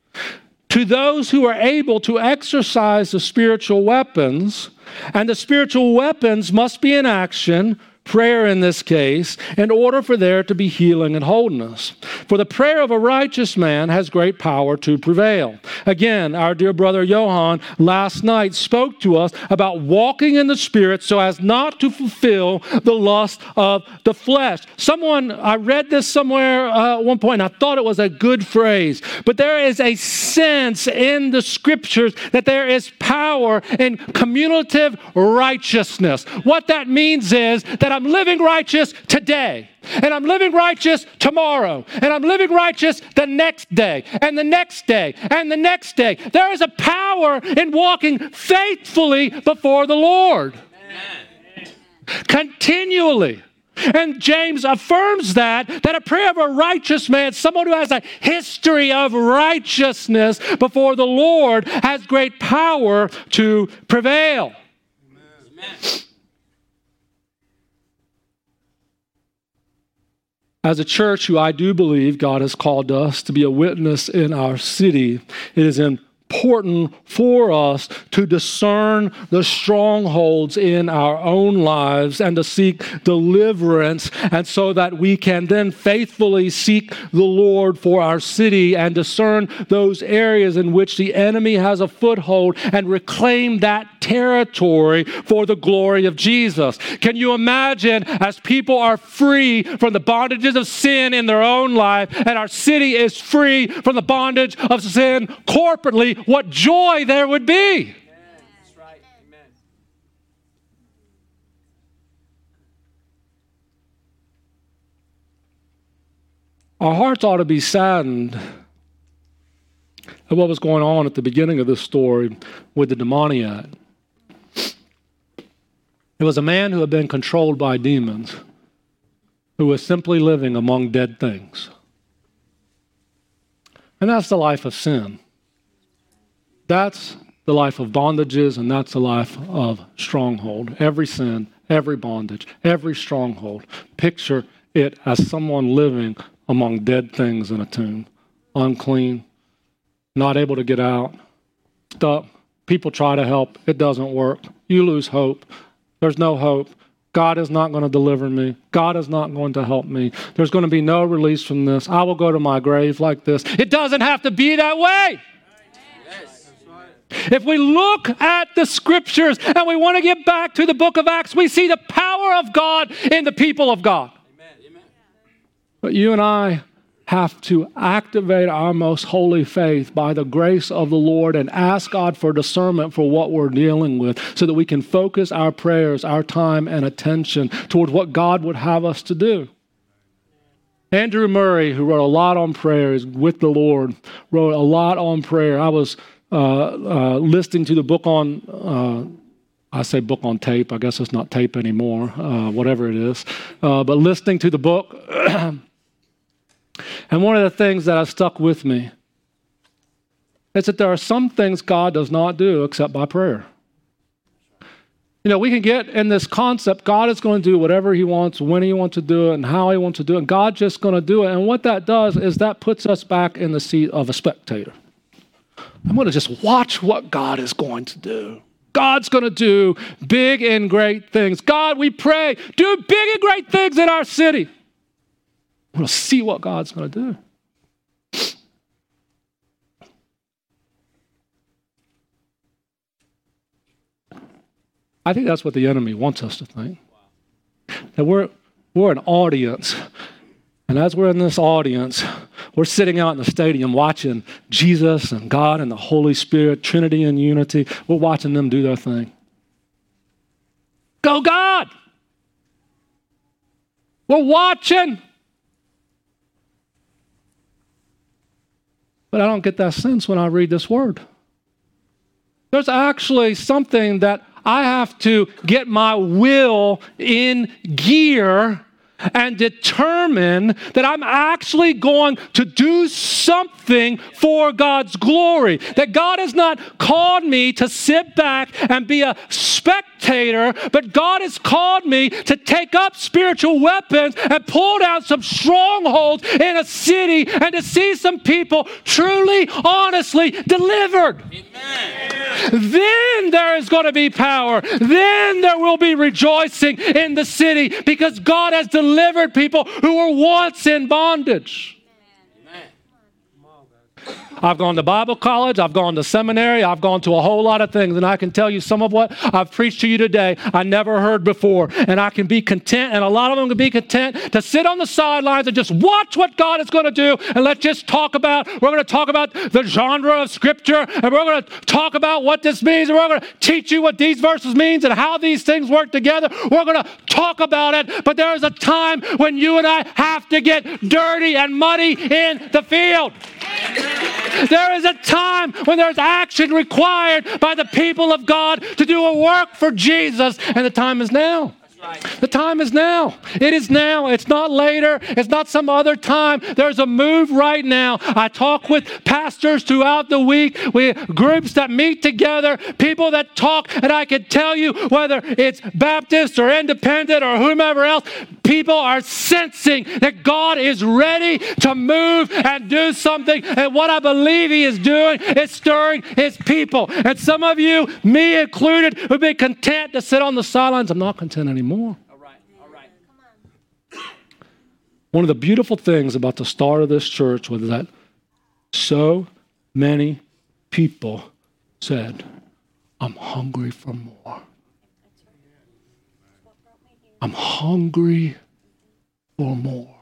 to those who are able to exercise the spiritual weapons, and the spiritual weapons must be in action, prayer in this case, in order for there to be healing and wholeness. For the prayer of a righteous man has great power to prevail. Again, our dear brother Johann last night spoke to us about walking in the Spirit so as not to fulfill the lust of the flesh. Someone, I read this somewhere uh, at one point, and I thought it was a good phrase, but there is a sense in the Scriptures that there is power in commutative righteousness. What that means is that I'm living righteous today, and I'm living righteous tomorrow, and I'm living righteous the next day, and the next day, and the next day. There is a power in walking faithfully before the Lord. Amen. Continually. And James affirms that, that a prayer of a righteous man, someone who has a history of righteousness before the Lord, has great power to prevail. Amen. As a church who I do believe God has called us to be a witness in our city, it is important for us to discern the strongholds in our own lives and to seek deliverance, and so that we can then faithfully seek the Lord for our city and discern those areas in which the enemy has a foothold and reclaim that territory for the glory of Jesus. Can you imagine, as people are free from the bondages of sin in their own life, and our city is free from the bondage of sin corporately, what joy there would be. Amen. That's right. Amen. Our hearts ought to be saddened at what was going on at the beginning of this story with the demoniac. It was a man who had been controlled by demons, who was simply living among dead things. And that's the life of sin. That's the life of bondages, and that's the life of stronghold. Every sin, every bondage, every stronghold. Picture it as someone living among dead things in a tomb. Unclean, not able to get out, stuck. People try to help. It doesn't work. You lose hope. There's no hope. God is not going to deliver me. God is not going to help me. There's going to be no release from this. I will go to my grave like this. It doesn't have to be that way. Yes. If we look at the Scriptures and we want to get back to the book of Acts, we see the power of God in the people of God. Amen. But you and I have to activate our most holy faith by the grace of the Lord and ask God for discernment for what we're dealing with, so that we can focus our prayers, our time, and attention toward what God would have us to do. Andrew Murray, who wrote a lot on prayer, is with the Lord, wrote a lot on prayer. I was uh, uh, listening to the book on, uh, I say book on tape, I guess it's not tape anymore, uh, whatever it is, uh, but listening to the book. And one of the things that has stuck with me is that there are some things God does not do except by prayer. You know, we can get in this concept, God is going to do whatever he wants, when he wants to do it, and how he wants to do it, and God's just going to do it. And what that does is that puts us back in the seat of a spectator. I'm going to just watch what God is going to do. God's going to do big and great things. God, we pray, do big and great things in our city. I want to see what God's going to do. I think that's what the enemy wants us to think. That we're we're an audience. And as we're in this audience, we're sitting out in the stadium watching Jesus and God and the Holy Spirit, Trinity in unity. We're watching them do their thing. Go God! We're watching. But I don't get that sense when I read this word. There's actually something that I have to get my will in gear and determine that I'm actually going to do something for God's glory. That God has not called me to sit back and be a spectator, but God has called me to take up spiritual weapons and pull down some strongholds in a city and to see some people truly, honestly delivered. Amen. Then there is going to be power. Then there will be rejoicing in the city because God has delivered delivered people who were once in bondage. Amen. I've gone to Bible college, I've gone to seminary, I've gone to a whole lot of things, and I can tell you some of what I've preached to you today I never heard before, and I can be content, and a lot of them can be content to sit on the sidelines and just watch what God is going to do, and let's just talk about, we're going to talk about the genre of Scripture, and we're going to talk about what this means, and we're going to teach you what these verses means and how these things work together. We're going to talk about it, but there is a time when you and I have to get dirty and muddy in the field. There is a time when there's action required by the people of God to do a work for Jesus, and the time is now. Right. The time is now. It is now. It's not later. It's not some other time. There's a move right now. I talk with pastors throughout the week, with groups that meet together, people that talk, and I can tell you whether it's Baptist or Independent or whomever else, people are sensing that God is ready to move and do something, and what I believe He is doing is stirring His people. And some of you, me included, would be content to sit on the sidelines. I'm not content anymore. More. All right, all right. One of the beautiful things about the start of this church was that so many people said, I'm hungry for more. I'm hungry for more.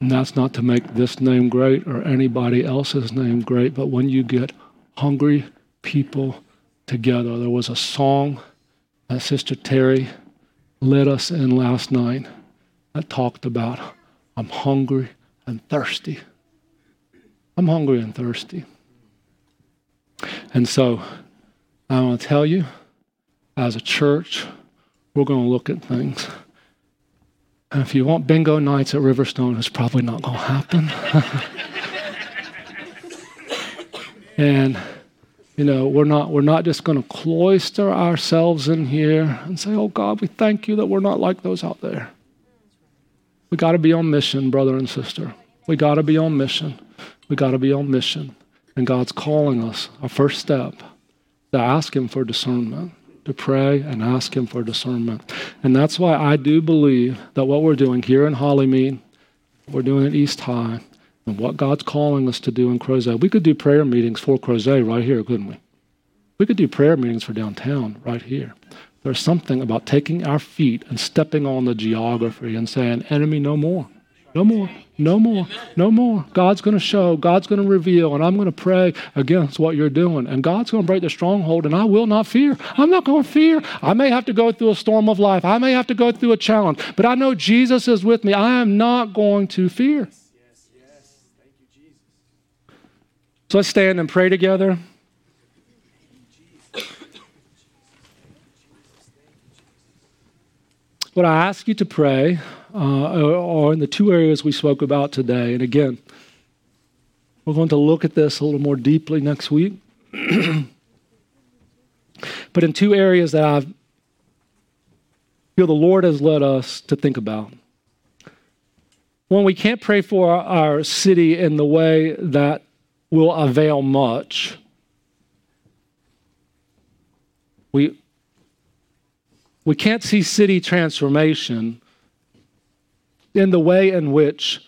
And that's not to make this name great or anybody else's name great, but when you get hungry people together, there was a song that Sister Terry led us in last night that talked about, I'm hungry and thirsty. I'm hungry and thirsty. And so I want to tell you, as a church, we're going to look at things. And if you want bingo nights at Riverstone, it's probably not going to happen. And you know, we're not we're not just going to cloister ourselves in here and say, oh God, we thank you that we're not like those out there. We got to be on mission, brother and sister. We got to be on mission. We got to be on mission. And God's calling us, our first step, to ask Him for discernment, to pray and ask Him for discernment. And that's why I do believe that what we're doing here in Hollymead, we're doing at East High, and what God's calling us to do in Crozet. We could do prayer meetings for Crozet right here, couldn't we? We could do prayer meetings for downtown right here. There's something about taking our feet and stepping on the geography and saying, enemy, no more. No more, no more, no more. God's going to show, God's going to reveal, and I'm going to pray against what you're doing. And God's going to break the stronghold, and I will not fear. I'm not going to fear. I may have to go through a storm of life. I may have to go through a challenge, but I know Jesus is with me. I am not going to fear. So let's stand and pray together. What I ask you to pray uh, are in the two areas we spoke about today. And again, we're going to look at this a little more deeply next week. But in two areas that I feel the Lord has led us to think about. One, we can't pray for our city in the way that will avail much. We, we can't see city transformation in the way in which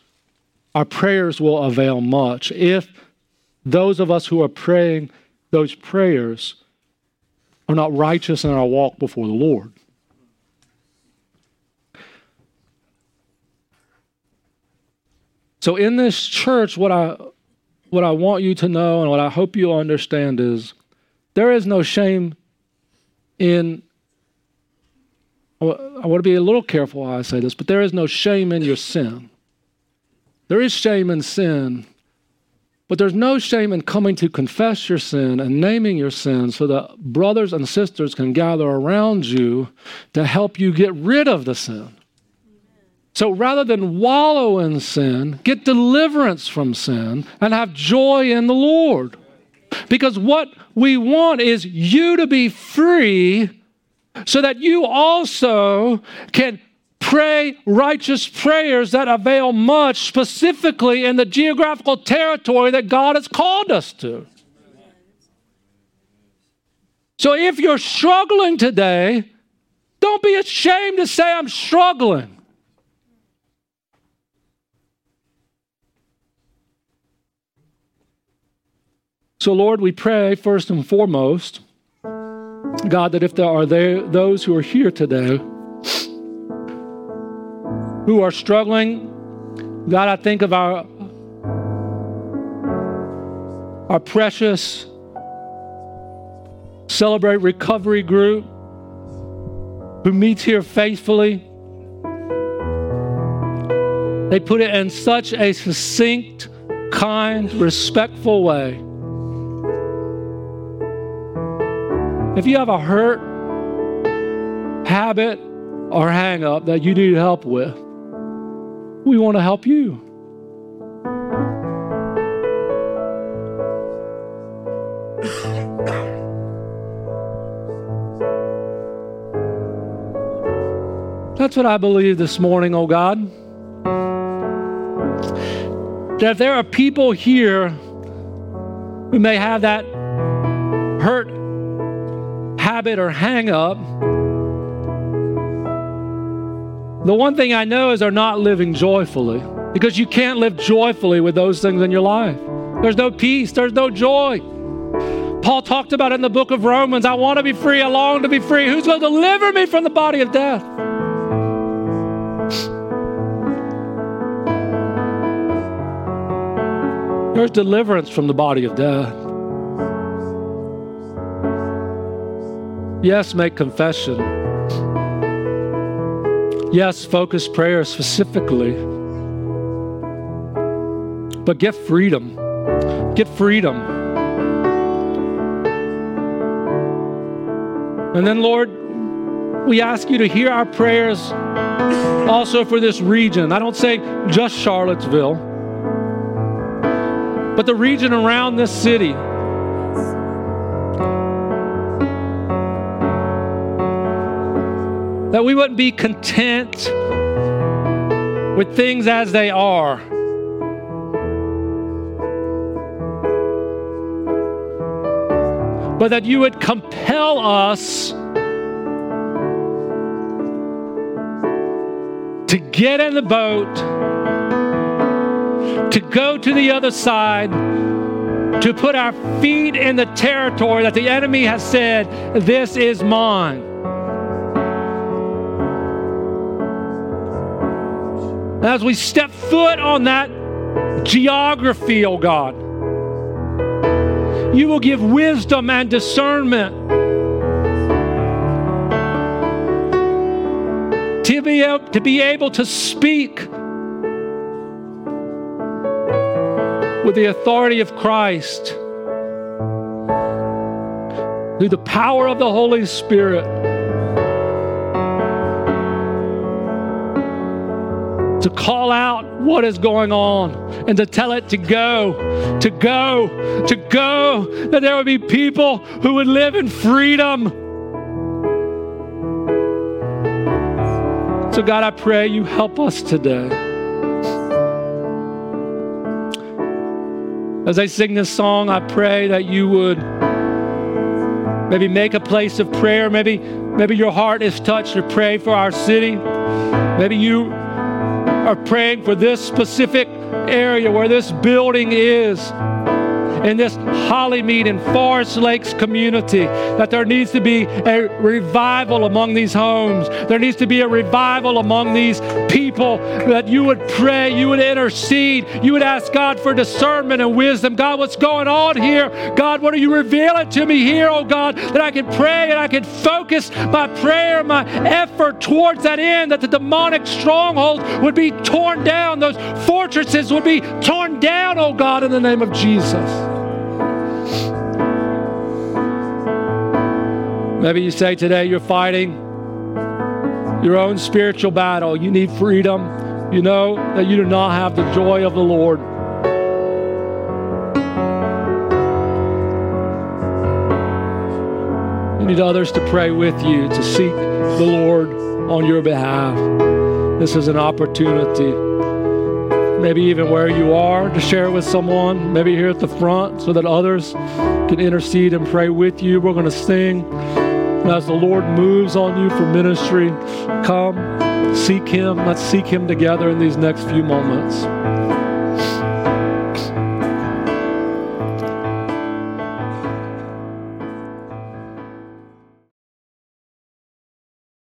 our prayers will avail much if those of us who are praying those prayers are not righteous in our walk before the Lord. So in this church, what I... What I want you to know and what I hope you understand is there is no shame in, I want to be a little careful how I say this, but there is no shame in your sin. There is shame in sin, But there's no shame in coming to confess your sin and naming your sin so that brothers and sisters can gather around you to help you get rid of the sin. So rather than wallow in sin, get deliverance from sin and have joy in the Lord. Because what we want is you to be free so that you also can pray righteous prayers that avail much, specifically in the geographical territory that God has called us to. So if you're struggling today, don't be ashamed to say, I'm struggling. So Lord, we pray first and foremost, God, that if there are there, those who are here today who are struggling, God, I think of our, our precious Celebrate Recovery group who meets here faithfully. They put it in such a succinct, kind, respectful way. If you have a hurt, habit, or hang up that you need help with, we want to help you. That's what I believe this morning, oh God. That if there are people here who may have that hurt, habit, or hang up, the one thing I know is they're not living joyfully, because you can't live joyfully with those things in your life. There's no peace. There's no joy. Paul talked about it in the book of Romans. I want to be free. I long to be free. Who's going to deliver me from the body of death? There's deliverance from the body of death. Yes, make confession. Yes, focus prayer specifically. But get freedom. Get freedom. And then, Lord, we ask you to hear our prayers also for this region. I don't say just Charlottesville, but the region around this city. That we wouldn't be content with things as they are. But that you would compel us to get in the boat, to go to the other side, to put our feet in the territory that the enemy has said, this is mine. As we step foot on that geography, oh God, you will give wisdom and discernment to be able to, be able to speak with the authority of Christ through the power of the Holy Spirit, to call out what is going on and to tell it to go, to go, to go, that there would be people who would live in freedom. So God, I pray you help us today. As I sing this song, I pray that you would maybe make a place of prayer. Maybe, maybe your heart is touched to pray for our city. Maybe you are praying for this specific area where this building is. in this Hollymead and Forest Lakes community, that there needs to be a revival among these homes. There needs to be a revival among these people, that you would pray, you would intercede, you would ask God for discernment and wisdom. God, what's going on here? God, what are you revealing to me here, oh God, that I can pray and I can focus my prayer, my effort towards that end, that the demonic stronghold would be torn down. Those fortresses would be torn down, oh God, in the name of Jesus. Maybe you say today you're fighting your own spiritual battle. You need freedom. You know that you do not have the joy of the Lord. You need others to pray with you, to seek the Lord on your behalf. This is an opportunity. Maybe even where you are, to share with someone, maybe here at the front, so that others can intercede and pray with you. We're going to sing. And as the Lord moves on you for ministry, come, seek Him. Let's seek Him together in these next few moments.